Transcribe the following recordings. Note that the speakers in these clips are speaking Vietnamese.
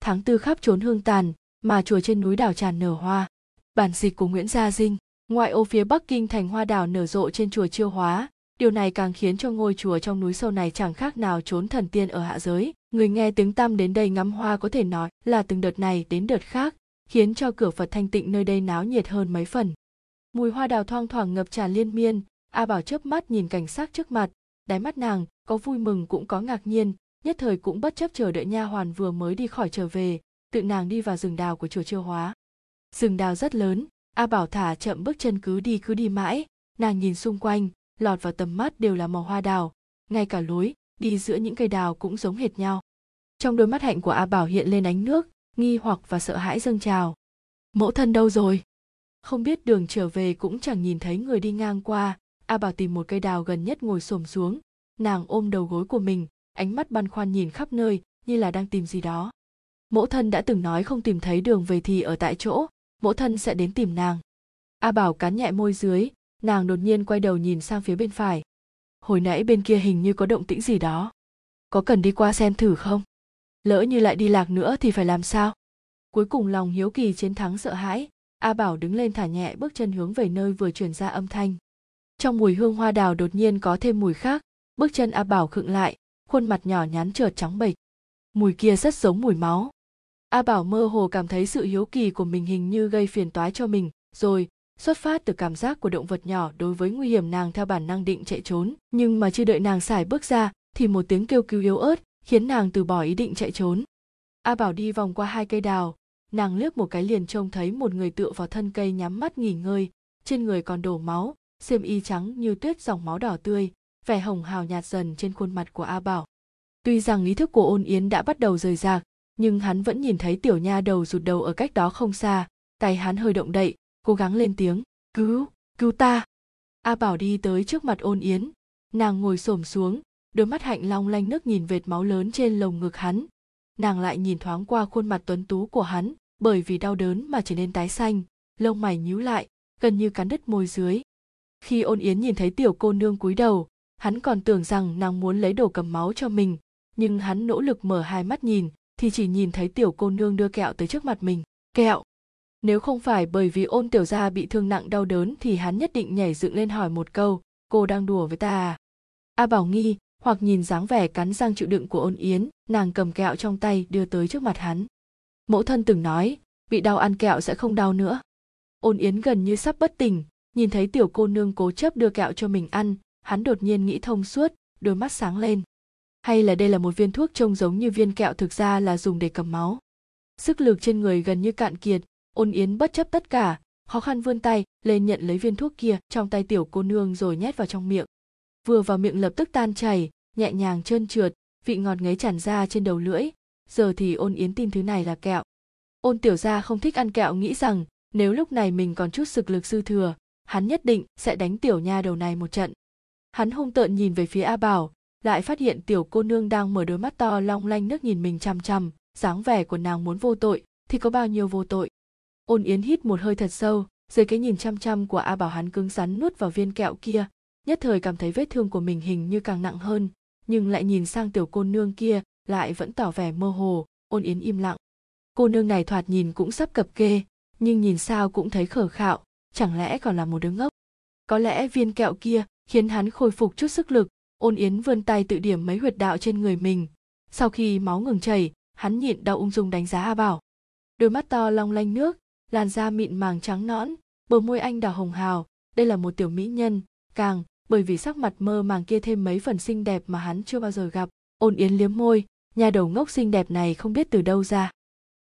tháng 4 khắp trốn hương tàn, mà chùa trên núi đảo tràn nở hoa. Bản dịch của Nguyễn Gia Dinh. Ngoại ô phía Bắc Kinh thành, hoa đào nở rộ trên chùa Châu Hóa. Điều này càng khiến cho ngôi chùa trong núi sâu này chẳng khác nào trốn thần tiên ở hạ giới. Người nghe tiếng tăm đến đây ngắm hoa có thể nói là từng đợt này đến đợt khác, khiến cho cửa Phật thanh tịnh nơi đây náo nhiệt hơn mấy phần. Mùi hoa đào thoang thoảng ngập tràn liên miên. A Bảo chớp mắt nhìn cảnh sắc trước mặt, đáy mắt nàng có vui mừng cũng có ngạc nhiên, nhất thời cũng bất chấp chờ đợi nha hoàn vừa mới đi khỏi trở về, tự nàng đi vào rừng đào của chùa Châu Hóa. Rừng đào rất lớn, A Bảo thả chậm bước chân cứ đi mãi, nàng nhìn xung quanh, lọt vào tầm mắt đều là màu hoa đào, ngay cả lối đi giữa những cây đào cũng giống hệt nhau. Trong đôi mắt hạnh của A Bảo hiện lên ánh nước, nghi hoặc và sợ hãi dâng trào. Mẫu thân đâu rồi? Không biết đường trở về cũng chẳng nhìn thấy người đi ngang qua, A Bảo tìm một cây đào gần nhất ngồi xổm xuống, nàng ôm đầu gối của mình, ánh mắt băn khoăn nhìn khắp nơi như là đang tìm gì đó. Mẫu thân đã từng nói không tìm thấy đường về thì ở tại chỗ, mẫu thân sẽ đến tìm nàng. A Bảo cắn nhẹ môi dưới, nàng đột nhiên quay đầu nhìn sang phía bên phải. Hồi nãy bên kia hình như có động tĩnh gì đó. Có cần đi qua xem thử không? Lỡ như lại đi lạc nữa thì phải làm sao? Cuối cùng lòng hiếu kỳ chiến thắng sợ hãi, A Bảo đứng lên thả nhẹ bước chân hướng về nơi vừa truyền ra âm thanh. Trong mùi hương hoa đào đột nhiên có thêm mùi khác, bước chân A Bảo khựng lại, khuôn mặt nhỏ nhắn chợt trắng bệch. Mùi kia rất giống mùi máu. A Bảo mơ hồ cảm thấy sự hiếu kỳ của mình hình như gây phiền toái cho mình, rồi xuất phát từ cảm giác của động vật nhỏ đối với nguy hiểm, nàng theo bản năng định chạy trốn, nhưng mà chưa đợi nàng sải bước ra thì một tiếng kêu cứu yếu ớt khiến nàng từ bỏ ý định chạy trốn. A Bảo đi vòng qua hai cây đào, nàng liếc một cái liền trông thấy một người tựa vào thân cây nhắm mắt nghỉ ngơi, trên người còn đổ máu, xiêm y trắng như tuyết dòng máu đỏ tươi, vẻ hồng hào nhạt dần trên khuôn mặt của A Bảo. Tuy rằng ý thức của Ôn Yến đã bắt đầu rời rạc, nhưng hắn vẫn nhìn thấy tiểu nha đầu rụt đầu ở cách đó không xa, tay hắn hơi động đậy, cố gắng lên tiếng, cứu ta. A Bảo đi tới trước mặt Ôn Yến, nàng ngồi xổm xuống, đôi mắt hạnh long lanh nước nhìn vệt máu lớn trên lồng ngực hắn. Nàng lại nhìn thoáng qua khuôn mặt tuấn tú của hắn, bởi vì đau đớn mà trở nên tái xanh, lông mày nhíu lại, gần như cắn đứt môi dưới. Khi Ôn Yến nhìn thấy tiểu cô nương cúi đầu, hắn còn tưởng rằng nàng muốn lấy đồ cầm máu cho mình, nhưng hắn nỗ lực mở hai mắt nhìn thì chỉ nhìn thấy tiểu cô nương đưa kẹo tới trước mặt mình. Kẹo! Nếu không phải bởi vì Ôn tiểu gia bị thương nặng đau đớn thì hắn nhất định nhảy dựng lên hỏi một câu, cô đang đùa với ta à? A Bảo nghi hoặc nhìn dáng vẻ cắn răng chịu đựng của Ôn Yến, nàng cầm kẹo trong tay đưa tới trước mặt hắn. Mẫu thân từng nói, bị đau ăn kẹo sẽ không đau nữa. Ôn Yến gần như sắp bất tỉnh, nhìn thấy tiểu cô nương cố chấp đưa kẹo cho mình ăn, hắn đột nhiên nghĩ thông suốt, đôi mắt sáng lên. Hay là đây là một viên thuốc trông giống như viên kẹo, thực ra là dùng để cầm máu. Sức lực trên người gần như cạn kiệt, Ôn Yến bất chấp tất cả, khó khăn vươn tay lên nhận lấy viên thuốc kia trong tay tiểu cô nương rồi nhét vào trong miệng. Vừa vào miệng lập tức tan chảy, nhẹ nhàng trơn trượt, vị ngọt ngấy tràn ra trên đầu lưỡi. Giờ thì Ôn Yến tin thứ này là kẹo. Ôn tiểu gia không thích ăn kẹo, nghĩ rằng nếu lúc này mình còn chút sức lực dư thừa, hắn nhất định sẽ đánh tiểu nha đầu này một trận. Hắn hung tợn nhìn về phía A Bảo, lại phát hiện tiểu cô nương đang mở đôi mắt to long lanh nước nhìn mình chằm chằm, dáng vẻ của nàng muốn vô tội thì có bao nhiêu vô tội. Ôn Yến hít một hơi thật sâu, dưới cái nhìn chăm chăm của A Bảo hắn cứng rắn nuốt vào viên kẹo kia, nhất thời cảm thấy vết thương của mình hình như càng nặng hơn, nhưng lại nhìn sang tiểu cô nương kia lại vẫn tỏ vẻ mơ hồ. Ôn Yến im lặng. Cô nương này thoạt nhìn cũng sắp cập kê, nhưng nhìn sao cũng thấy khờ khạo, chẳng lẽ còn là một đứa ngốc. Có lẽ viên kẹo kia khiến hắn khôi phục chút sức lực. Ôn Yến vươn tay tự điểm mấy huyệt đạo trên người mình. Sau khi máu ngừng chảy, hắn nhịn đau ung dung đánh giá A Bảo. Đôi mắt to long lanh nước, làn da mịn màng trắng nõn, bờ môi anh đào hồng hào, đây là một tiểu mỹ nhân, càng bởi vì sắc mặt mơ màng kia thêm mấy phần xinh đẹp mà hắn chưa bao giờ gặp. Ôn Yến liếm môi, nhà đầu ngốc xinh đẹp này không biết từ đâu ra.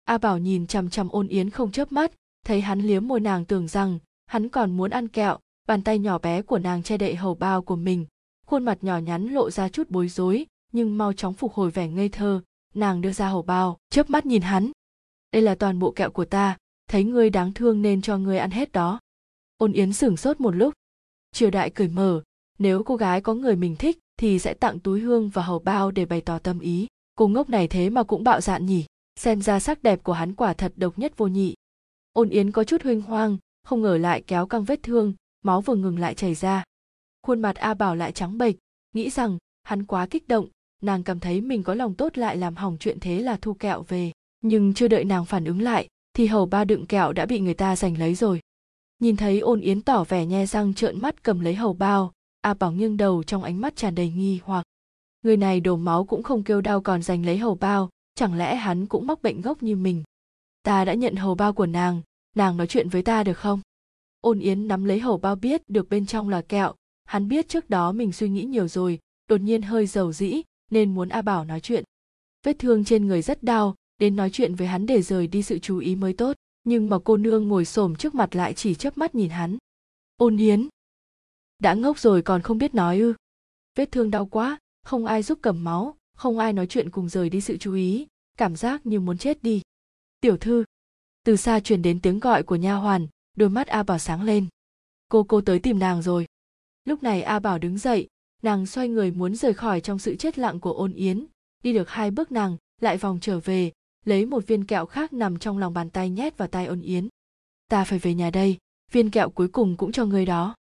A Bảo nhìn chằm chằm Ôn Yến không chớp mắt, thấy hắn liếm môi nàng tưởng rằng hắn còn muốn ăn kẹo, bàn tay nhỏ bé của nàng che đậy hầu bao của mình. Khuôn mặt nhỏ nhắn lộ ra chút bối rối, nhưng mau chóng phục hồi vẻ ngây thơ, nàng đưa ra hầu bao, chớp mắt nhìn hắn. Đây là toàn bộ kẹo của ta, thấy ngươi đáng thương nên cho ngươi ăn hết đó. Ôn Yến sửng sốt một lúc. Triều đại cởi mở, nếu cô gái có người mình thích thì sẽ tặng túi hương và hầu bao để bày tỏ tâm ý. Cô ngốc này thế mà cũng bạo dạn nhỉ, xem ra sắc đẹp của hắn quả thật độc nhất vô nhị. Ôn Yến có chút huênh hoang, không ngờ lại kéo căng vết thương, máu vừa ngừng lại chảy ra. Khuôn mặt A Bảo lại trắng bệch, nghĩ rằng hắn quá kích động, nàng cảm thấy mình có lòng tốt lại làm hỏng chuyện, thế là thu kẹo về. Nhưng chưa đợi nàng phản ứng lại thì hầu ba đựng kẹo đã bị người ta giành lấy rồi. Nhìn thấy Ôn Yến tỏ vẻ nhe răng trợn mắt cầm lấy hầu bao, A Bảo nghiêng đầu, trong ánh mắt tràn đầy nghi hoặc. Người này đổ máu cũng không kêu đau còn giành lấy hầu bao, chẳng lẽ hắn cũng mắc bệnh gốc như mình. Ta đã nhận hầu bao của nàng nói chuyện với ta được không? Ôn Yến nắm lấy hầu bao, biết được bên trong là kẹo, hắn biết trước đó mình suy nghĩ nhiều rồi, đột nhiên hơi dầu dĩ nên muốn A Bảo nói chuyện. Vết thương trên người rất đau, đến nói chuyện với hắn để rời đi sự chú ý mới tốt, nhưng mà cô nương ngồi xổm trước mặt lại chỉ chớp mắt nhìn hắn. Ôn Yến! Đã ngốc rồi còn không biết nói ư? Vết thương đau quá, không ai giúp cầm máu, không ai nói chuyện cùng rời đi sự chú ý, cảm giác như muốn chết đi. Tiểu thư! Từ xa truyền đến tiếng gọi của nha hoàn, đôi mắt A Bảo sáng lên. Cô tới tìm nàng rồi. Lúc này A Bảo đứng dậy, nàng xoay người muốn rời khỏi trong sự chết lặng của Ôn Yến. Đi được hai bước nàng lại vòng trở về, lấy một viên kẹo khác nằm trong lòng bàn tay nhét vào tai Ôn Yến. Ta phải về nhà đây, viên kẹo cuối cùng cũng cho người đó.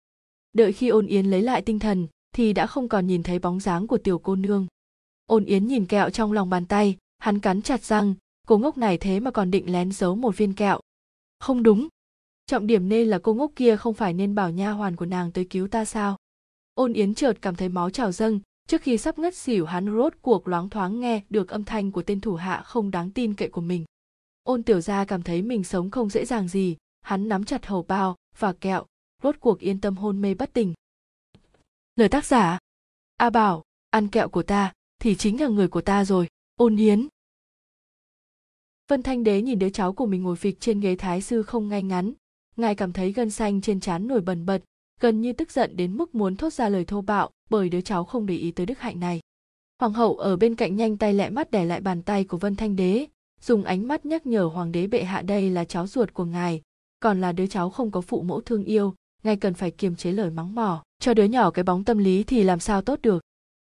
Đợi khi Ôn Yến lấy lại tinh thần thì đã không còn nhìn thấy bóng dáng của tiểu cô nương. Ôn Yến nhìn kẹo trong lòng bàn tay, hắn cắn chặt răng, cô ngốc này thế mà còn định lén giấu một viên kẹo. Không đúng. Trọng điểm nên là cô ngốc kia không phải nên bảo nha hoàn của nàng tới cứu ta sao? Ôn Yến chợt cảm thấy máu trào dâng, trước khi sắp ngất xỉu hắn rốt cuộc loáng thoáng nghe được âm thanh của tên thủ hạ không đáng tin cậy của mình. Ôn tiểu gia cảm thấy mình sống không dễ dàng gì, hắn nắm chặt hầu bao và kẹo, rốt cuộc yên tâm hôn mê bất tỉnh. Lời tác giả: A Bảo, ăn kẹo của ta thì chính là người của ta rồi, Ôn Yến. Vân Thanh Đế nhìn đứa cháu của mình ngồi phịch trên ghế thái sư không ngay ngắn, ngài cảm thấy gân xanh trên trán nổi bần bật, gần như tức giận đến mức muốn thốt ra lời thô bạo bởi đứa cháu không để ý tới đức hạnh này. Hoàng hậu ở bên cạnh nhanh tay lẹ mắt để lại bàn tay của Vân Thanh Đế, dùng ánh mắt nhắc nhở hoàng đế bệ hạ đây là cháu ruột của ngài, còn là đứa cháu không có phụ mẫu thương yêu, ngài cần phải kiềm chế lời mắng mỏ, cho đứa nhỏ cái bóng tâm lý thì làm sao tốt được.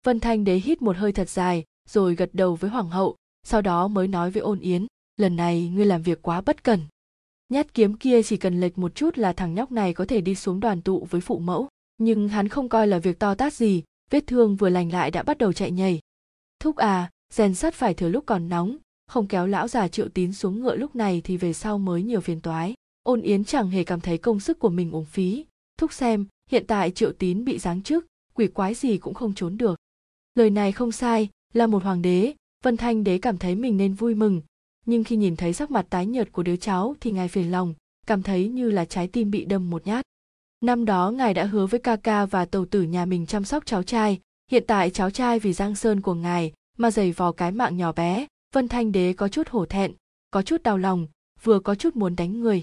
Vân Thanh Đế hít một hơi thật dài, rồi gật đầu với hoàng hậu, sau đó mới nói với Ôn Yến, lần này ngươi làm việc quá bất cẩn. Nhát kiếm kia chỉ cần lệch một chút là thằng nhóc này có thể đi xuống đoàn tụ với phụ mẫu, nhưng hắn không coi là việc to tát gì, vết thương vừa lành lại đã bắt đầu chạy nhảy. Thúc à, rèn sắt phải thừa lúc còn nóng, không kéo lão già Triệu Tín xuống ngựa lúc này thì về sau mới nhiều phiền toái. Ôn Yến chẳng hề cảm thấy công sức của mình uổng phí, thúc xem, hiện tại Triệu Tín bị giáng chức, quỷ quái gì cũng không trốn được. Lời này không sai, là một hoàng đế, Vân Thanh Đế cảm thấy mình nên vui mừng, nhưng khi nhìn thấy sắc mặt tái nhợt của đứa cháu thì ngài phiền lòng, cảm thấy như là trái tim bị đâm một nhát. Năm đó ngài đã hứa với ca ca và tẩu tử nhà mình chăm sóc cháu trai, hiện tại cháu trai vì giang sơn của ngài mà giày vò cái mạng nhỏ bé, Vân Thanh Đế có chút hổ thẹn, có chút đau lòng, vừa có chút muốn đánh người.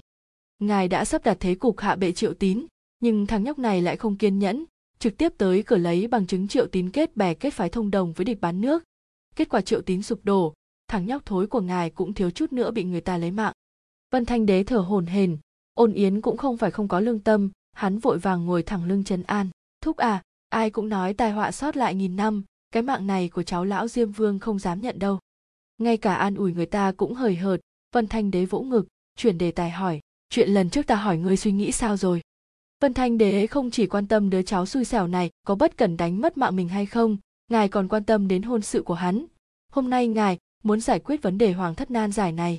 Ngài đã sắp đặt thế cục hạ bệ Triệu Tín, nhưng thằng nhóc này lại không kiên nhẫn, trực tiếp tới cửa lấy bằng chứng Triệu Tín kết bè kết phái thông đồng với địch bán nước. Kết quả Triệu Tín sụp đổ, thằng nhóc thối của ngài cũng thiếu chút nữa bị người ta lấy mạng. Vân Thanh Đế thở hổn hển, Ôn Yến cũng không phải không có lương tâm, hắn vội vàng ngồi thẳng lưng trấn an. Thúc à, ai cũng nói tai họa sót lại nghìn năm, cái mạng này của cháu lão Diêm Vương không dám nhận đâu. Ngay cả an ủi người ta cũng hời hợt, Vân Thanh Đế vỗ ngực, chuyển đề tài hỏi, chuyện lần trước ta hỏi ngươi suy nghĩ sao rồi? Vân Thanh Đế không chỉ quan tâm đứa cháu xui xẻo này có bất cẩn đánh mất mạng mình hay không, ngài còn quan tâm đến hôn sự của hắn. Hôm nay ngài muốn giải quyết vấn đề hoàng thất nan giải này,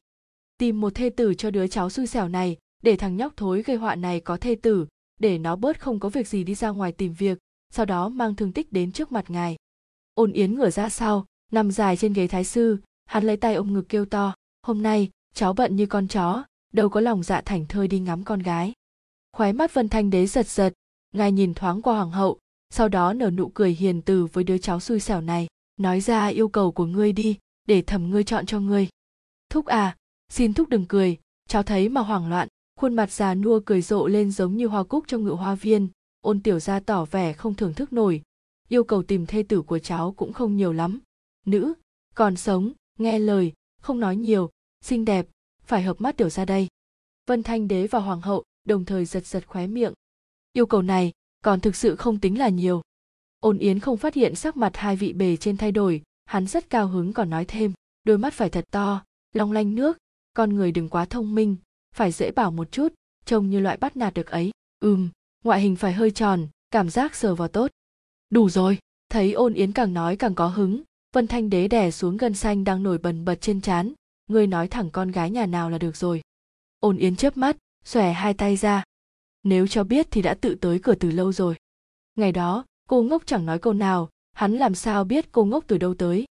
tìm một thê tử cho đứa cháu xui xẻo này, để thằng nhóc thối gây họa này có thê tử, để nó bớt không có việc gì đi ra ngoài tìm việc, sau đó mang thương tích đến trước mặt ngài. Ôn Yến ngửa ra sau, nằm dài trên ghế thái sư, hắn lấy tay ôm ngực kêu to, hôm nay cháu bận như con chó, đâu có lòng dạ thảnh thơi đi ngắm con gái. Khóe mắt Vân Thanh Đế giật giật, ngài nhìn thoáng qua hoàng hậu, sau đó nở nụ cười hiền từ với đứa cháu xui xẻo này, nói ra yêu cầu của ngươi đi, để thẩm ngươi chọn cho ngươi. Thúc à, xin thúc đừng cười, cháu thấy mà hoảng loạn. Khuôn mặt già nua cười rộ lên giống như hoa cúc trong ngự hoa viên. Ôn tiểu gia tỏ vẻ không thưởng thức nổi, yêu cầu tìm thê tử của cháu cũng không nhiều lắm. Nữ còn sống, nghe lời, không nói nhiều, xinh đẹp, phải hợp mắt tiểu gia đây. Vân Thanh Đế và hoàng hậu đồng thời giật giật khóe miệng. Yêu cầu này còn thực sự không tính là nhiều. Ôn Yến không phát hiện sắc mặt hai vị bề trên thay đổi, hắn rất cao hứng còn nói thêm, đôi mắt phải thật to, long lanh nước, con người đừng quá thông minh, phải dễ bảo một chút, trông như loại bắt nạt được ấy. Ngoại hình phải hơi tròn, cảm giác sờ vào tốt. Đủ rồi, thấy Ôn Yến càng nói càng có hứng, Vân Thanh Đế đè xuống gân xanh đang nổi bần bật trên trán, ngươi nói thẳng con gái nhà nào là được rồi. Ôn Yến chớp mắt, xòe hai tay ra. Nếu cho biết thì đã tự tới cửa từ lâu rồi. Ngày đó, cô ngốc chẳng nói câu nào, hắn làm sao biết cô ngốc từ đâu tới.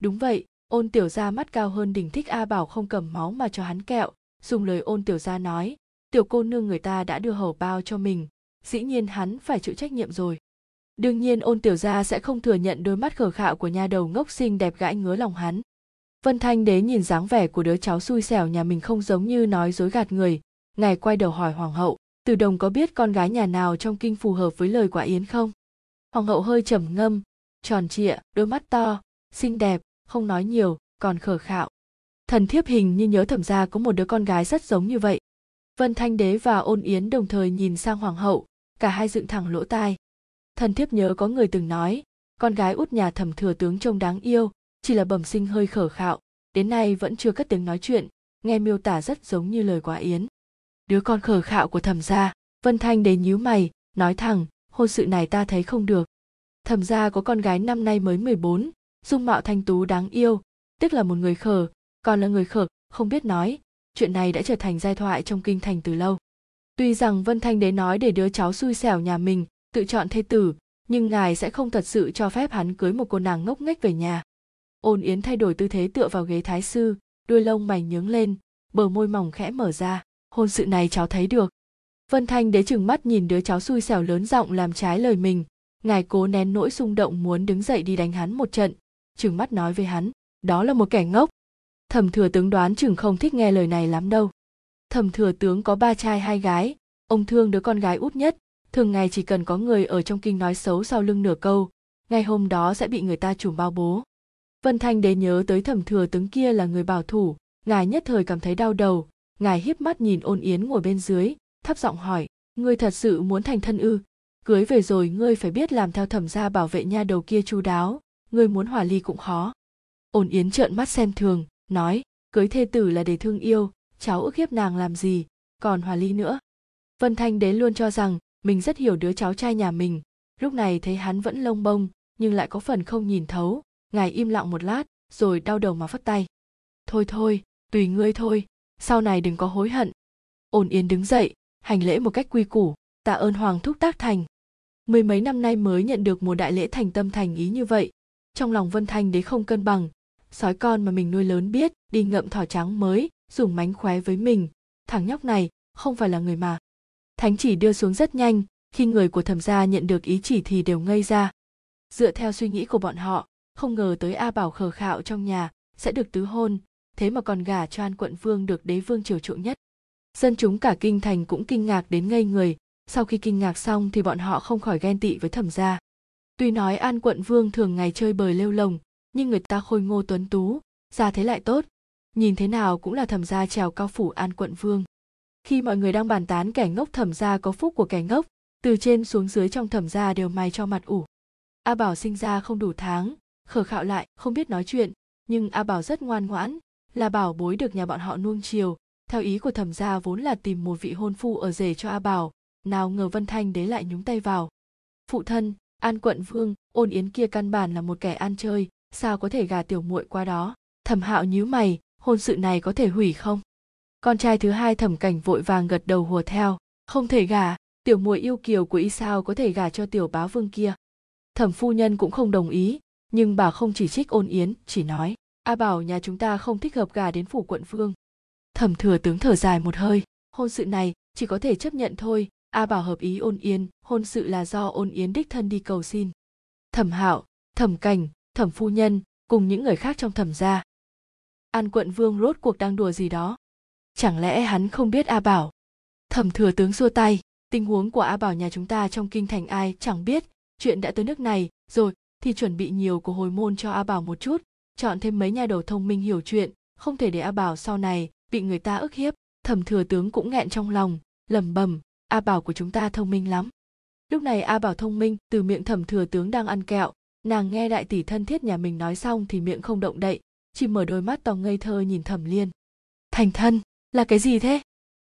Đúng vậy, Ôn Tiểu Gia mắt cao hơn đỉnh thích A Bảo không cầm máu mà cho hắn kẹo, dùng lời Ôn Tiểu Gia nói, tiểu cô nương người ta đã đưa hầu bao cho mình, dĩ nhiên hắn phải chịu trách nhiệm rồi. Đương nhiên Ôn Tiểu Gia sẽ không thừa nhận đôi mắt khờ khạo của nha đầu ngốc xinh đẹp gãi ngứa lòng hắn. Vân Thanh Đế nhìn dáng vẻ của đứa cháu xui xẻo nhà mình không giống như nói dối gạt người, ngài quay đầu hỏi Hoàng hậu, Từ Đồng có biết con gái nhà nào trong kinh phù hợp với lời của Yến không? Hoàng hậu hơi trầm ngâm, tròn trịa, đôi mắt to, xinh đẹp, không nói nhiều, còn khờ khạo. Thần thiếp hình như nhớ Thẩm gia có một đứa con gái rất giống như vậy. Vân Thanh Đế và Ôn Yến đồng thời nhìn sang Hoàng hậu, cả hai dựng thẳng lỗ tai. Thần thiếp nhớ có người từng nói, con gái út nhà Thẩm thừa tướng trông đáng yêu, chỉ là bẩm sinh hơi khờ khạo, đến nay vẫn chưa cất tiếng nói chuyện, nghe miêu tả rất giống như lời của Yến. Đứa con khờ khạo của Thẩm gia, Vân Thanh Đế nhíu mày, nói thẳng, hôn sự này ta thấy không được. Thẩm gia có con gái năm nay mới 14, dung mạo thanh tú đáng yêu, tức là một người khờ, còn là người khờ, không biết nói, chuyện này đã trở thành giai thoại trong kinh thành từ lâu. Tuy rằng Vân Thanh Đế nói để đứa cháu xui xẻo nhà mình tự chọn thê tử, nhưng ngài sẽ không thật sự cho phép hắn cưới một cô nàng ngốc nghếch về nhà. Ôn Yến thay đổi tư thế tựa vào ghế thái sư, đuôi lông mày nhướng lên, bờ môi mỏng khẽ mở ra, hôn sự này cháu thấy được. Vân Thanh Đế trừng mắt nhìn đứa cháu xui xẻo lớn giọng làm trái lời mình, ngài cố nén nỗi xung động muốn đứng dậy đi đánh hắn một trận, trừng mắt nói với hắn, đó là một kẻ ngốc. Thẩm thừa tướng đoán chừng không thích nghe lời này lắm đâu. Thẩm thừa tướng có 3 trai 2 gái, ông thương đứa con gái út nhất, thường ngày chỉ cần có người ở trong kinh nói xấu sau lưng nửa câu, ngay hôm đó sẽ bị người ta trùm bao bố. Vân Thanh Đế nhớ tới Thẩm thừa tướng kia là người bảo thủ, ngài nhất thời cảm thấy đau đầu, ngài híp mắt nhìn Ôn Yến ngồi bên dưới, thấp giọng hỏi, ngươi thật sự muốn thành thân ư? Cưới về rồi ngươi phải biết làm theo Thẩm gia bảo vệ nha đầu kia chu đáo, ngươi muốn hòa ly cũng khó. Ôn Yến trợn mắt xem thường, nói, cưới thê tử là để thương yêu, cháu ức hiếp nàng làm gì, còn hòa ly nữa. Vân Thanh Đế luôn cho rằng mình rất hiểu đứa cháu trai nhà mình, lúc này thấy hắn vẫn lông bông nhưng lại có phần không nhìn thấu, ngài im lặng một lát rồi đau đầu mà phất tay. Thôi thôi, tùy ngươi thôi, sau này đừng có hối hận. Ôn Yến đứng dậy, hành lễ một cách quy củ, tạ ơn Hoàng thúc tác thành. Mười mấy năm nay mới nhận được một đại lễ thành tâm thành ý như vậy, trong lòng Vân Thanh Đế không cân bằng, sói con mà mình nuôi lớn biết đi ngậm thỏ trắng mới dùng mánh khóe với mình, thằng nhóc này không phải là người mà. Thánh chỉ đưa xuống rất nhanh, khi người của Thẩm gia nhận được ý chỉ thì đều ngây ra. Dựa theo suy nghĩ của bọn họ, không ngờ tới A Bảo khờ khạo trong nhà sẽ được tứ hôn, thế mà còn gả cho An Quận Vương được đế vương chiều chuộng nhất. Dân chúng cả kinh thành cũng kinh ngạc đến ngây người, sau khi kinh ngạc xong thì bọn họ không khỏi ghen tị với Thẩm gia. Tuy nói An Quận Vương thường ngày chơi bời lêu lồng, nhưng người ta khôi ngô tuấn tú, ra thế lại tốt, nhìn thế nào cũng là Thẩm gia trèo cao phủ An Quận Vương. Khi mọi người đang bàn tán kẻ ngốc Thẩm gia có phúc của kẻ ngốc, từ trên xuống dưới trong Thẩm gia đều mày cho mặt ủ. A Bảo sinh ra không đủ tháng, khờ khạo lại không biết nói chuyện, nhưng A Bảo rất ngoan ngoãn, là bảo bối được nhà bọn họ nuông chiều. Theo ý của Thẩm gia vốn là tìm một vị hôn phu ở rể cho A Bảo, nào ngờ Vân Thanh Đế lại nhúng tay vào. Phụ thân, An Quận Vương, Ôn Yến kia căn bản là một kẻ ăn chơi, sao có thể gả tiểu muội qua đó? Thẩm Hạo nhíu mày, hôn sự này có thể hủy không? Con trai thứ hai Thẩm Cảnh vội vàng gật đầu hùa theo, không thể gả, tiểu muội yêu kiều của y sao có thể gả cho tiểu bá vương kia. Thẩm phu nhân cũng không đồng ý, nhưng bà không chỉ trích Ôn Yến, chỉ nói, A Bảo nhà chúng ta không thích hợp gả đến phủ quận vương. Thẩm thừa tướng thở dài một hơi, hôn sự này chỉ có thể chấp nhận thôi, A Bảo hợp ý Ôn Yến, hôn sự là do Ôn Yến đích thân đi cầu xin. Thẩm Hạo, Thẩm Cảnh, Thẩm phu nhân cùng những người khác trong Thẩm gia. An Quận Vương rốt cuộc đang đùa gì đó? Chẳng lẽ hắn không biết A Bảo? Thẩm thừa tướng xua tay, tình huống của A Bảo nhà chúng ta trong kinh thành ai chẳng biết, chuyện đã tới nước này rồi thì chuẩn bị nhiều của hồi môn cho A Bảo một chút, chọn thêm mấy nhà đầu thông minh hiểu chuyện, không thể để A Bảo sau này bị người ta ức hiếp. Thẩm thừa tướng cũng nghẹn trong lòng, lẩm bẩm, A Bảo của chúng ta thông minh lắm. Lúc này A Bảo thông minh từ miệng Thẩm thừa tướng đang ăn kẹo, nàng nghe đại tỷ thân thiết nhà mình nói xong thì miệng không động đậy, chỉ mở đôi mắt to ngây thơ nhìn Thẩm Liên. Thành thân là cái gì thế?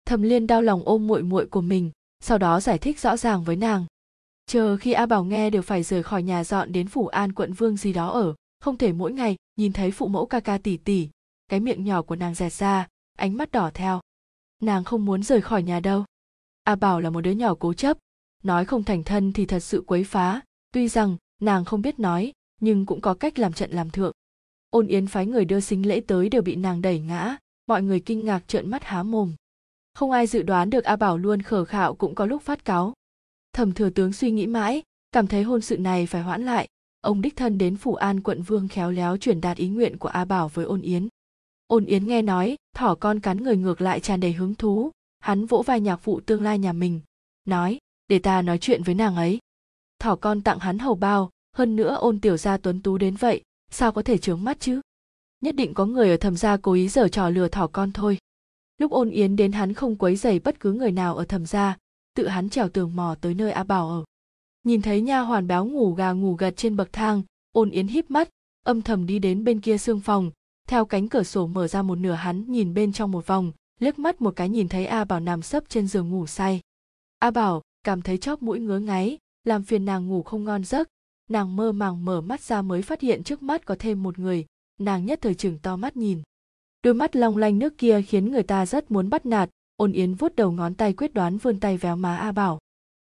Thẩm Liên đau lòng ôm muội muội của mình, sau đó giải thích rõ ràng với nàng. Chờ khi A Bảo nghe đều phải rời khỏi nhà dọn đến phủ An Quận Vương gì đó ở, không thể mỗi ngày nhìn thấy phụ mẫu ca ca tỷ tỷ, cái miệng nhỏ của nàng dẹt ra, ánh mắt đỏ theo. Nàng không muốn rời khỏi nhà đâu. A Bảo là một đứa nhỏ cố chấp, nói không thành thân thì thật sự quấy phá, tuy rằng nàng không biết nói, nhưng cũng có cách làm trận làm thượng. Ôn Yến phái người đưa sính lễ tới đều bị nàng đẩy ngã, mọi người kinh ngạc trợn mắt há mồm. Không ai dự đoán được A Bảo luôn khờ khạo cũng có lúc phát cáu. Thẩm Thừa Tướng suy nghĩ mãi, cảm thấy hôn sự này phải hoãn lại. Ông đích thân đến phủ An Quận Vương khéo léo truyền đạt ý nguyện của A Bảo với Ôn Yến. Ôn Yến nghe nói, thỏ con cắn người ngược lại tràn đầy hứng thú, hắn vỗ vai nhạc phụ tương lai nhà mình, nói, để ta nói chuyện với nàng ấy. Thỏ con tặng hắn hầu bao, hơn nữa Ôn tiểu gia tuấn tú đến vậy, sao có thể chướng mắt chứ? Nhất định có người ở Thẩm gia cố ý giở trò lừa thỏ con thôi. Lúc Ôn Yến đến hắn không quấy rầy bất cứ người nào ở Thẩm gia, tự hắn trèo tường mò tới nơi A Bảo ở. Nhìn thấy nha hoàn béo ngủ gà ngủ gật trên bậc thang, Ôn Yến híp mắt, âm thầm đi đến bên kia xương phòng, theo cánh cửa sổ mở ra một nửa hắn nhìn bên trong một vòng, liếc mắt một cái nhìn thấy A Bảo nằm sấp trên giường ngủ say. A Bảo cảm thấy chóp mũi ngứa ngáy, làm phiền nàng ngủ không ngon giấc. Nàng mơ màng mở mắt ra mới phát hiện trước mắt có thêm một người, nàng nhất thời trừng to mắt nhìn. Đôi mắt long lanh nước kia khiến người ta rất muốn bắt nạt. Ôn Yến vuốt đầu ngón tay quyết đoán vươn tay véo má A Bảo.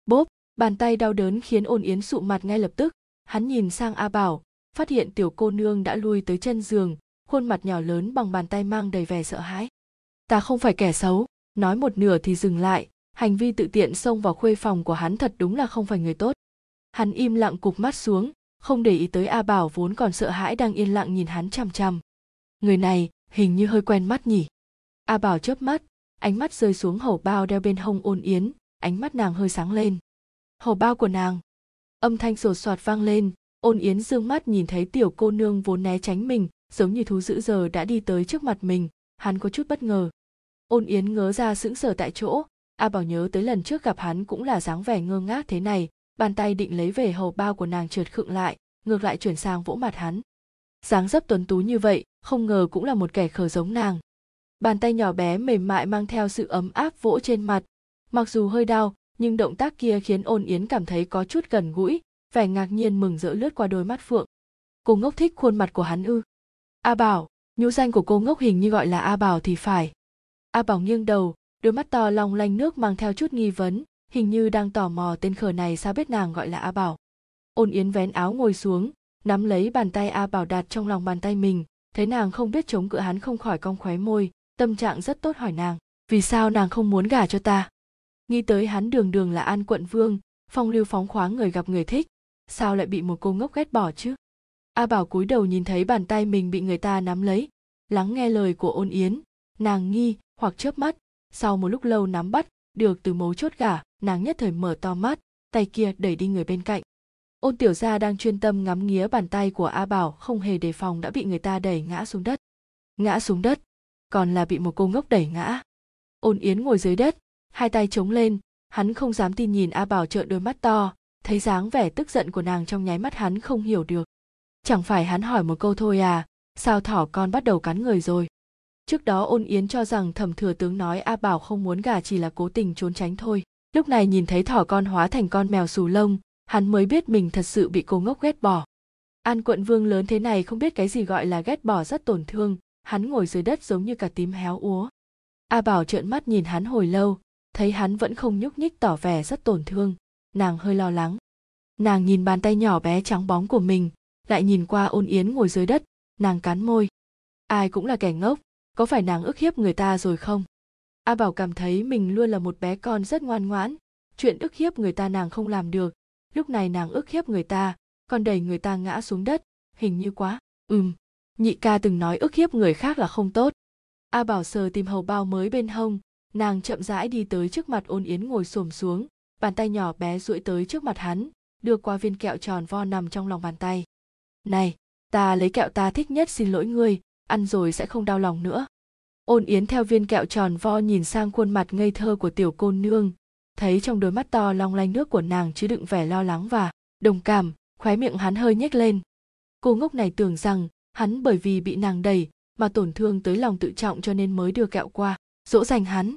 Bốp, bàn tay đau đớn khiến Ôn Yến sụ mặt ngay lập tức. Hắn nhìn sang A Bảo, phát hiện tiểu cô nương đã lui tới chân giường, khuôn mặt nhỏ lớn bằng bàn tay mang đầy vẻ sợ hãi. Ta không phải kẻ xấu, nói một nửa thì dừng lại, hành vi tự tiện xông vào khuê phòng của hắn thật đúng là không phải người tốt. Hắn im lặng cụp mắt xuống, không để ý tới A Bảo vốn còn sợ hãi đang yên lặng nhìn hắn chằm chằm. Người này hình như hơi quen mắt nhỉ. A Bảo chớp mắt, ánh mắt rơi xuống hầu bao đeo bên hông Ôn Yến, ánh mắt nàng hơi sáng lên. Hầu bao của nàng. Âm thanh sột soạt vang lên, Ôn Yến dương mắt nhìn thấy tiểu cô nương vốn né tránh mình, giống như thú dữ giờ đã đi tới trước mặt mình, hắn có chút bất ngờ. Ôn Yến ngớ ra sững sờ tại chỗ, A Bảo nhớ tới lần trước gặp hắn cũng là dáng vẻ ngơ ngác thế này, bàn tay định lấy về hầu bao của nàng trượt khựng lại, ngược lại chuyển sang vỗ mặt hắn. Dáng dấp tuấn tú như vậy, không ngờ cũng là một kẻ khờ giống nàng. Bàn tay nhỏ bé mềm mại mang theo sự ấm áp vỗ trên mặt, mặc dù hơi đau, nhưng động tác kia khiến Ôn Yến cảm thấy có chút gần gũi, vẻ ngạc nhiên mừng rỡ lướt qua đôi mắt phượng. Cô ngốc thích khuôn mặt của hắn ư? A Bảo, nhũ danh của cô ngốc hình như gọi là A Bảo thì phải. A Bảo nghiêng đầu, đôi mắt to long lanh nước mang theo chút nghi vấn, hình như đang tò mò tên khờ này sao biết nàng gọi là A Bảo. Ôn Yến vén áo ngồi xuống, nắm lấy bàn tay A Bảo đặt trong lòng bàn tay mình, thấy nàng không biết chống cự hắn không khỏi cong khóe môi, tâm trạng rất tốt hỏi nàng, vì sao nàng không muốn gả cho ta? Nghĩ tới hắn đường đường là An Quận Vương, phong lưu phóng khoáng người gặp người thích, sao lại bị một cô ngốc ghét bỏ chứ? A Bảo cúi đầu nhìn thấy bàn tay mình bị người ta nắm lấy, lắng nghe lời của Ôn Yến, nàng nghi hoặc chớp mắt, sau một lúc lâu nắm bắt được từ mấu chốt gả, nàng nhất thời mở to mắt, tay kia đẩy đi người bên cạnh. Ôn tiểu gia đang chuyên tâm ngắm nghía bàn tay của A Bảo không hề đề phòng đã bị người ta đẩy ngã xuống đất. Ngã xuống đất, còn là bị một cô ngốc đẩy ngã. Ôn Yến ngồi dưới đất, hai tay chống lên, hắn không dám tin nhìn A Bảo trợn đôi mắt to, thấy dáng vẻ tức giận của nàng trong nháy mắt hắn không hiểu được. Chẳng phải hắn hỏi một câu thôi à, sao thỏ con bắt đầu cắn người rồi? Trước đó Ôn Yến cho rằng Thẩm Thừa Tướng nói A Bảo không muốn gả chỉ là cố tình trốn tránh thôi. Lúc này nhìn thấy thỏ con hóa thành con mèo xù lông, hắn mới biết mình thật sự bị cô ngốc ghét bỏ. An Quận Vương lớn thế này không biết cái gì gọi là ghét bỏ rất tổn thương, hắn ngồi dưới đất giống như cả tím héo úa. A Bảo trợn mắt nhìn hắn hồi lâu, thấy hắn vẫn không nhúc nhích tỏ vẻ rất tổn thương, nàng hơi lo lắng. Nàng nhìn bàn tay nhỏ bé trắng bóng của mình, lại nhìn qua Ôn Yến ngồi dưới đất, nàng cắn môi. Ai cũng là kẻ ngốc, có phải nàng ức hiếp người ta rồi không? A Bảo cảm thấy mình luôn là một bé con rất ngoan ngoãn, chuyện ức hiếp người ta nàng không làm được, lúc này nàng ức hiếp người ta, còn đẩy người ta ngã xuống đất, hình như quá. Nhị ca từng nói ức hiếp người khác là không tốt. A Bảo sờ tìm hầu bao mới bên hông, nàng chậm rãi đi tới trước mặt Ôn Yến ngồi xổm xuống, bàn tay nhỏ bé duỗi tới trước mặt hắn, đưa qua viên kẹo tròn vo nằm trong lòng bàn tay. Này, ta lấy kẹo ta thích nhất xin lỗi ngươi, ăn rồi sẽ không đau lòng nữa. Ôn Yến theo viên kẹo tròn vo nhìn sang khuôn mặt ngây thơ của tiểu cô nương, thấy trong đôi mắt to long lanh nước của nàng chứa đựng vẻ lo lắng và đồng cảm, khóe miệng hắn hơi nhếch lên. Cô ngốc này tưởng rằng hắn bởi vì bị nàng đẩy mà tổn thương tới lòng tự trọng cho nên mới đưa kẹo qua, dỗ dành hắn.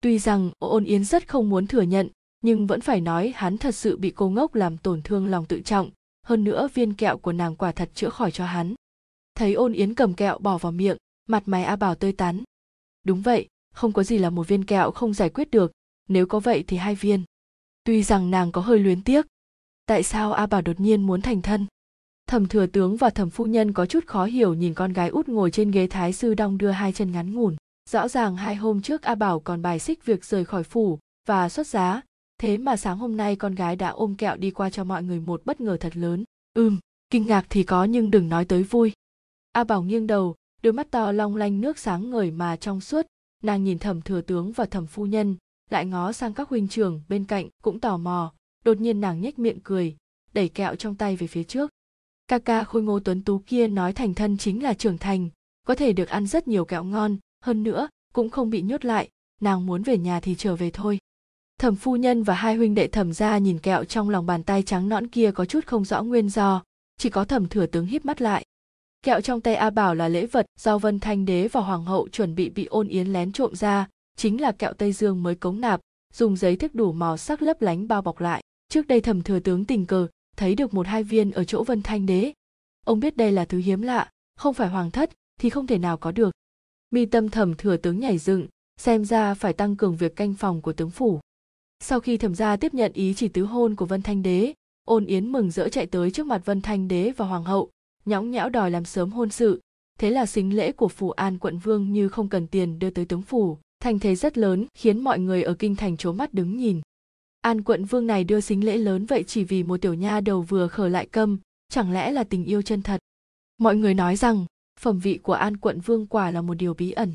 Tuy rằng Ôn Yến rất không muốn thừa nhận, nhưng vẫn phải nói hắn thật sự bị cô ngốc làm tổn thương lòng tự trọng, hơn nữa viên kẹo của nàng quả thật chữa khỏi cho hắn. Thấy Ôn Yến cầm kẹo bỏ vào miệng, mặt mày A Bảo tươi tắn. Đúng vậy, không có gì là một viên kẹo không giải quyết được, nếu có vậy thì 2 viên. Tuy rằng nàng có hơi luyến tiếc. Tại sao A Bảo đột nhiên muốn thành thân? Thẩm Thừa Tướng và Thẩm Phu Nhân có chút khó hiểu nhìn con gái út ngồi trên ghế thái sư đong đưa hai chân ngắn ngủn. Rõ ràng 2 hôm trước A Bảo còn bài xích việc rời khỏi phủ và xuất giá. Thế mà sáng hôm nay con gái đã ôm kẹo đi qua cho mọi người một bất ngờ thật lớn. Kinh ngạc thì có nhưng đừng nói tới vui. A Bảo nghiêng đầu, đôi mắt to long lanh nước sáng ngời mà trong suốt. Nàng nhìn Thẩm Thừa Tướng và Thẩm Phu Nhân, lại ngó sang các huynh trưởng bên cạnh cũng tò mò. Đột nhiên nàng nhếch miệng cười, đẩy kẹo trong tay về phía trước. Ca ca khôi ngô tuấn tú kia nói thành thân chính là trưởng thành, có thể được ăn rất nhiều kẹo ngon, hơn nữa cũng không bị nhốt lại, nàng muốn về nhà thì trở về thôi. Thẩm Phu Nhân và 2 huynh đệ Thẩm Gia nhìn kẹo trong lòng bàn tay trắng nõn kia có chút không rõ nguyên do, chỉ có Thẩm Thừa Tướng híp mắt lại. Kẹo trong tay A Bảo là lễ vật do Vân Thanh Đế và Hoàng Hậu chuẩn bị Ôn Yến lén trộm ra, chính là kẹo Tây Dương mới cống nạp, dùng giấy thức đủ màu sắc lấp lánh bao bọc lại. Trước đây Thẩm Thừa Tướng tình cờ thấy được 1-2 viên ở chỗ Vân Thanh Đế. Ông biết đây là thứ hiếm lạ, không phải hoàng thất thì không thể nào có được. Mi tâm Thẩm Thừa Tướng nhảy dựng, xem ra phải tăng cường việc canh phòng của tướng phủ. Sau khi Thẩm Gia tiếp nhận ý chỉ tứ hôn của Vân Thanh Đế, Ôn Yến mừng rỡ chạy tới trước mặt Vân Thanh Đế và Hoàng Hậu, nhõng nhẽo đòi làm sớm hôn sự. Thế là sính lễ của phủ An Quận Vương như không cần tiền đưa tới tướng phủ, thành thế rất lớn khiến mọi người ở kinh thành trố mắt đứng nhìn. An Quận Vương này đưa sính lễ lớn vậy chỉ vì một tiểu nha đầu vừa khở lại câm, chẳng lẽ là tình yêu chân thật? Mọi người nói rằng phẩm vị của An Quận Vương quả là một điều bí ẩn.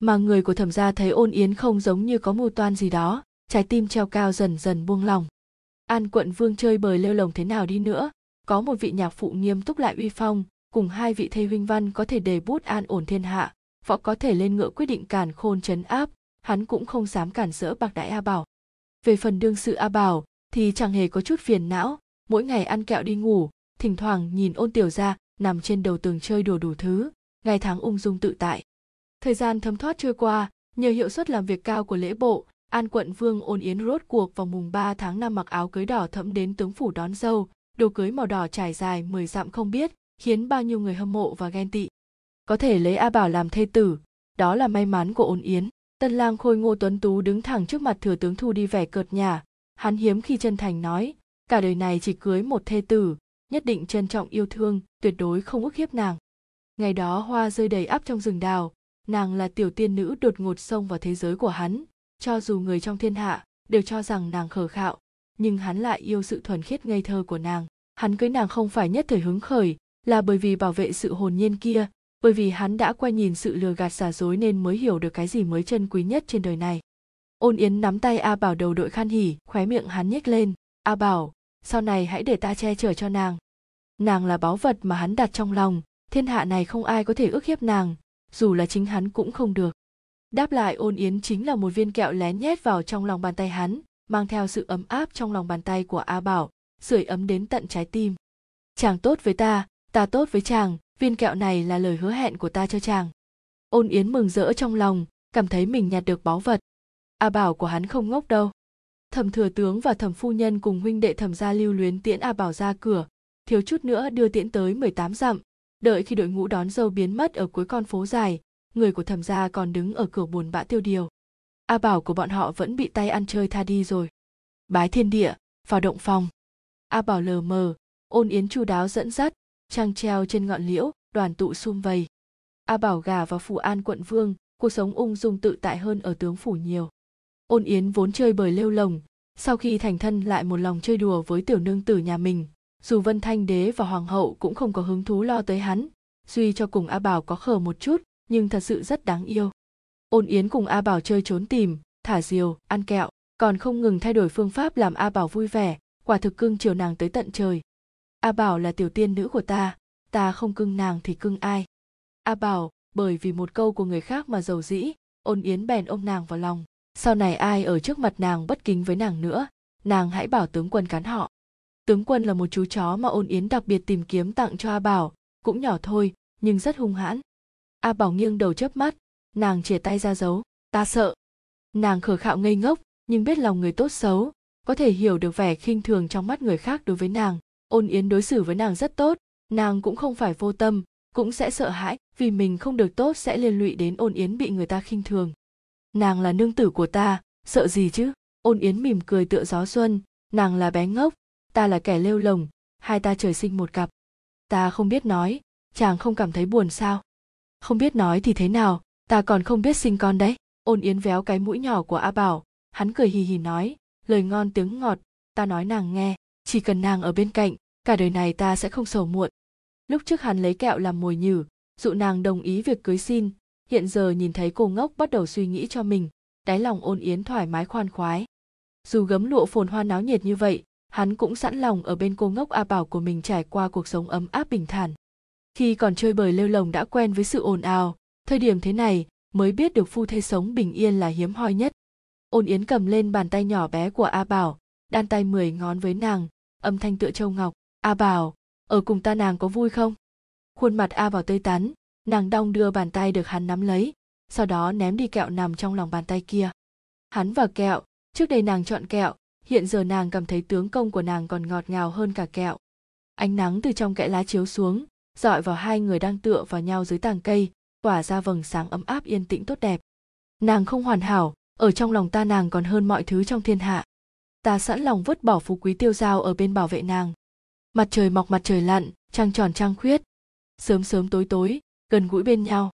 Mà người của Thẩm Gia thấy Ôn Yến không giống như có mưu toan gì đó, trái tim treo cao dần dần buông lòng. An Quận Vương chơi bời lêu lồng thế nào đi nữa, có một vị nhạc phụ nghiêm túc lại uy phong, cùng 2 vị thê huynh văn có thể đề bút an ổn thiên hạ, võ có thể lên ngựa quyết định càn khôn trấn áp, hắn cũng không dám cản rỡ bạc đãi A Bảo. Về phần đương sự A Bảo thì chẳng hề có chút phiền não, mỗi ngày ăn kẹo đi ngủ, thỉnh thoảng nhìn Ôn tiểu gia nằm trên đầu tường chơi đùa đủ thứ, ngày tháng ung dung tự tại. Thời gian thấm thoát trôi qua, nhờ hiệu suất làm việc cao của lễ bộ, An Quận Vương Ôn Yến rốt cuộc vào mùng 3 tháng 5 mặc áo cưới đỏ thẫm đến tướng phủ đón dâu, đồ cưới màu đỏ trải dài 10 dặm không biết, khiến bao nhiêu người hâm mộ và ghen tị. Có thể lấy A Bảo làm thê tử, đó là may mắn của Ôn Yến. Tân lang khôi ngô tuấn tú đứng thẳng trước mặt Thừa Tướng thu đi vẻ cợt nhả, hắn hiếm khi chân thành nói, cả đời này chỉ cưới một thê tử, nhất định trân trọng yêu thương, tuyệt đối không ức hiếp nàng. Ngày đó hoa rơi đầy ắp trong rừng đào, nàng là tiểu tiên nữ đột ngột xông vào thế giới của hắn, cho dù người trong thiên hạ đều cho rằng nàng khờ khạo, nhưng hắn lại yêu sự thuần khiết ngây thơ của nàng. Hắn cưới nàng không phải nhất thời hứng khởi, là bởi vì bảo vệ sự hồn nhiên kia, bởi vì hắn đã quay nhìn sự lừa gạt giả dối nên mới hiểu được cái gì mới chân quý nhất trên đời này. Ôn Yến nắm tay A Bảo đầu đội khan hỉ, khóe miệng hắn nhếch lên, "A Bảo, sau này hãy để ta che chở cho nàng. Nàng là báu vật mà hắn đặt trong lòng, thiên hạ này không ai có thể ức hiếp nàng, dù là chính hắn cũng không được." Đáp lại Ôn Yến chính là 1 viên kẹo lén nhét vào trong lòng bàn tay hắn, mang theo sự ấm áp trong lòng bàn tay của A Bảo, sưởi ấm đến tận trái tim. "Chàng tốt với ta, ta tốt với chàng, viên kẹo này là lời hứa hẹn của ta cho chàng." Ôn Yến mừng rỡ trong lòng, cảm thấy mình nhặt được báu vật. A Bảo của hắn không ngốc đâu. Thẩm Thừa Tướng và Thẩm Phu Nhân cùng huynh đệ Thẩm Gia lưu luyến tiễn A Bảo ra cửa, thiếu chút nữa đưa tiễn tới 18 dặm, đợi khi đội ngũ đón dâu biến mất ở cuối con phố dài, người của Thẩm Gia còn đứng ở cửa buồn bã tiêu điều. A Bảo của bọn họ vẫn bị tay ăn chơi tha đi rồi. Bái thiên địa, vào động phòng. A Bảo lờ mờ, Ôn Yến chu đáo dẫn dắt, trăng treo trên ngọn liễu, đoàn tụ sum vầy. A Bảo gả vào phủ An Quận Vương, cuộc sống ung dung tự tại hơn ở tướng phủ nhiều. Ôn Yến vốn chơi bời lêu lồng, sau khi thành thân lại một lòng chơi đùa với tiểu nương tử nhà mình, dù Vân Thanh Đế và Hoàng Hậu cũng không có hứng thú lo tới hắn, duy cho cùng A Bảo có khờ một chút, nhưng thật sự rất đáng yêu. Ôn Yến cùng A Bảo chơi trốn tìm, thả diều, ăn kẹo, còn không ngừng thay đổi phương pháp làm A Bảo vui vẻ, quả thực cưng chiều nàng tới tận trời. A Bảo là tiểu tiên nữ của ta không cưng nàng thì cưng ai? A Bảo, bởi vì một câu của người khác mà dầu dĩ, Ôn Yến bèn ôm nàng vào lòng. Sau này ai ở trước mặt nàng bất kính với nàng nữa, nàng hãy bảo tướng quân cắn họ. Tướng Quân là một chú chó mà Ôn Yến đặc biệt tìm kiếm tặng cho A Bảo, cũng nhỏ thôi, nhưng rất hung hãn. A Bảo nghiêng đầu chớp mắt, nàng chìa tay ra giấu, "Ta sợ." Nàng khờ khạo ngây ngốc, nhưng biết lòng người tốt xấu, có thể hiểu được vẻ khinh thường trong mắt người khác đối với nàng. Ôn Yến đối xử với nàng rất tốt, nàng cũng không phải vô tâm, cũng sẽ sợ hãi vì mình không được tốt sẽ liên lụy đến Ôn Yến bị người ta khinh thường. Nàng là nương tử của ta, sợ gì chứ? Ôn Yến mỉm cười tựa gió xuân, nàng là bé ngốc, ta là kẻ lêu lồng, hai ta trời sinh một cặp. Ta không biết nói, chàng không cảm thấy buồn sao? Không biết nói thì thế nào, ta còn không biết sinh con đấy. Ôn Yến véo cái mũi nhỏ của A Bảo, hắn cười hì hì nói, lời ngon tiếng ngọt, ta nói nàng nghe, chỉ cần nàng ở bên cạnh, cả đời này ta sẽ không sầu muộn. Lúc trước hắn lấy kẹo làm mồi nhử, dụ nàng đồng ý việc cưới xin, hiện giờ nhìn thấy cô ngốc bắt đầu suy nghĩ cho mình, đáy lòng Ôn Yến thoải mái khoan khoái. Dù gấm lụa phồn hoa náo nhiệt như vậy, hắn cũng sẵn lòng ở bên cô ngốc A Bảo của mình trải qua cuộc sống ấm áp bình thản. Khi còn chơi bời lêu lồng đã quen với sự ồn ào, thời điểm thế này mới biết được phu thê sống bình yên là hiếm hoi nhất. Ôn Yến cầm lên bàn tay nhỏ bé của A Bảo, đan tay 10 ngón với nàng, âm thanh tựa châu ngọc, A Bảo, ở cùng ta nàng có vui không? Khuôn mặt A Bảo tươi tắn, nàng đong đưa bàn tay được hắn nắm lấy, sau đó ném đi kẹo nằm trong lòng bàn tay kia. Hắn và kẹo, trước đây nàng chọn kẹo, hiện giờ nàng cảm thấy tướng công của nàng còn ngọt ngào hơn cả kẹo. Ánh nắng từ trong kẽ lá chiếu xuống, dọi vào hai người đang tựa vào nhau dưới tàng cây, tỏa ra vầng sáng ấm áp yên tĩnh tốt đẹp. Nàng không hoàn hảo, ở trong lòng ta nàng còn hơn mọi thứ trong thiên hạ. Ta sẵn lòng vứt bỏ phú quý tiêu dao ở bên bảo vệ nàng. Mặt trời mọc mặt trời lặn, trăng tròn trăng khuyết, sớm sớm tối tối, gần gũi bên nhau.